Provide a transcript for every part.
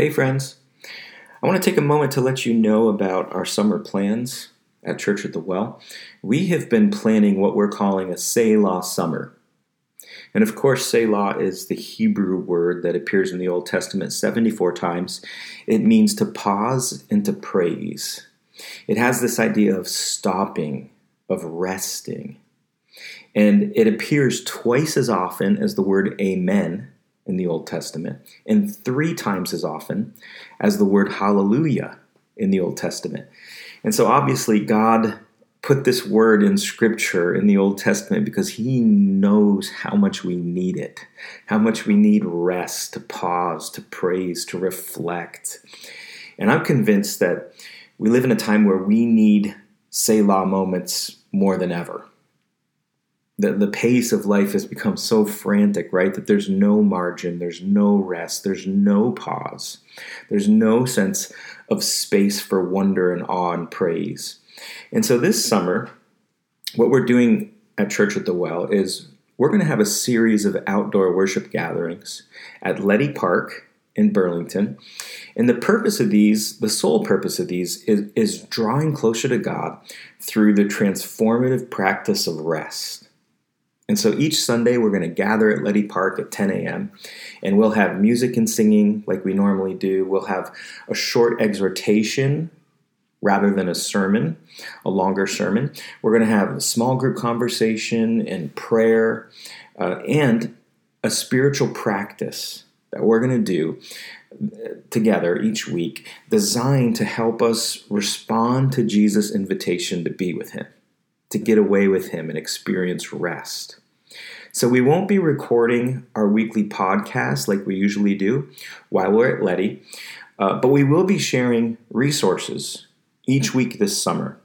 Hey friends, I want to take a moment to let you know about our summer plans at Church at the Well. We have been planning what we're calling a Selah Summer. And of course, Selah is the Hebrew word that appears in the Old Testament 74 times. It means to pause and to praise. It has this idea of stopping, of resting. And it appears twice as often as the word amen in the Old Testament, and three times as often as the word hallelujah in the Old Testament. And so obviously God put this word in Scripture in the Old Testament because he knows how much we need it, how much we need rest, to pause, to praise, to reflect. And I'm convinced that we live in a time where we need Selah moments more than ever. The pace of life has become so frantic, right, that there's no margin, there's no rest, there's no pause, there's no sense of space for wonder and awe and praise. And so this summer, what we're doing at Church at the Well is we're going to have a series of outdoor worship gatherings at Leddy Park in Burlington. And the purpose of these, the sole purpose of these, is drawing closer to God through the transformative practice of rest. And so each Sunday, we're going to gather at Leddy Park at 10 a.m., and we'll have music and singing like we normally do. We'll have a short exhortation rather than a sermon, a longer sermon. We're going to have a small group conversation and prayer and a spiritual practice that we're going to do together each week designed to help us respond to Jesus' invitation to be with him, to get away with him and experience rest. So we won't be recording our weekly podcast like we usually do while we're at Leddy, but we will be sharing resources each week this summer.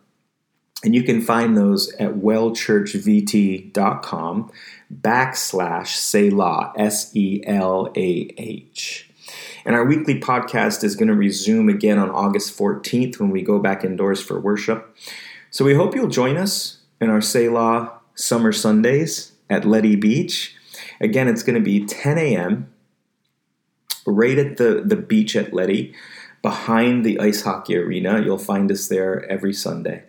And you can find those at wellchurchvt.com /Selah, Selah. And our weekly podcast is going to resume again on August 14th when we go back indoors for worship. So we hope you'll join us in our Selah Summer Sundays at Leddy Beach. Again, it's going to be 10 a.m. right at the beach at Leddy, behind the ice hockey arena. You'll find us there every Sunday.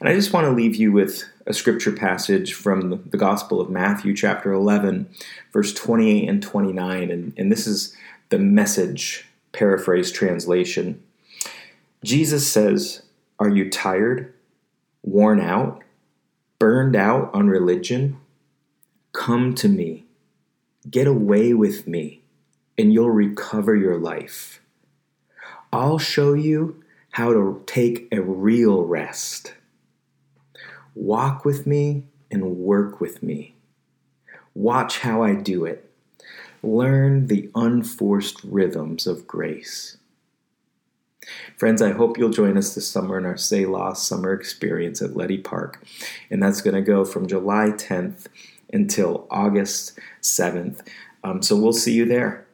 And I just want to leave you with a scripture passage from the Gospel of Matthew, chapter 11, verse 28 and 29. And this is the Message paraphrase translation. Jesus says, "Are you tired? Worn out, burned out on religion? Come to me, get away with me, and you'll recover your life. I'll show you how to take a real rest. Walk with me and work with me. Watch how I do it. Learn the unforced rhythms of grace." Friends, I hope you'll join us this summer in our Selah Summer experience at Leddy Park. And that's going to go from July 10th until August 7th. So we'll see you there.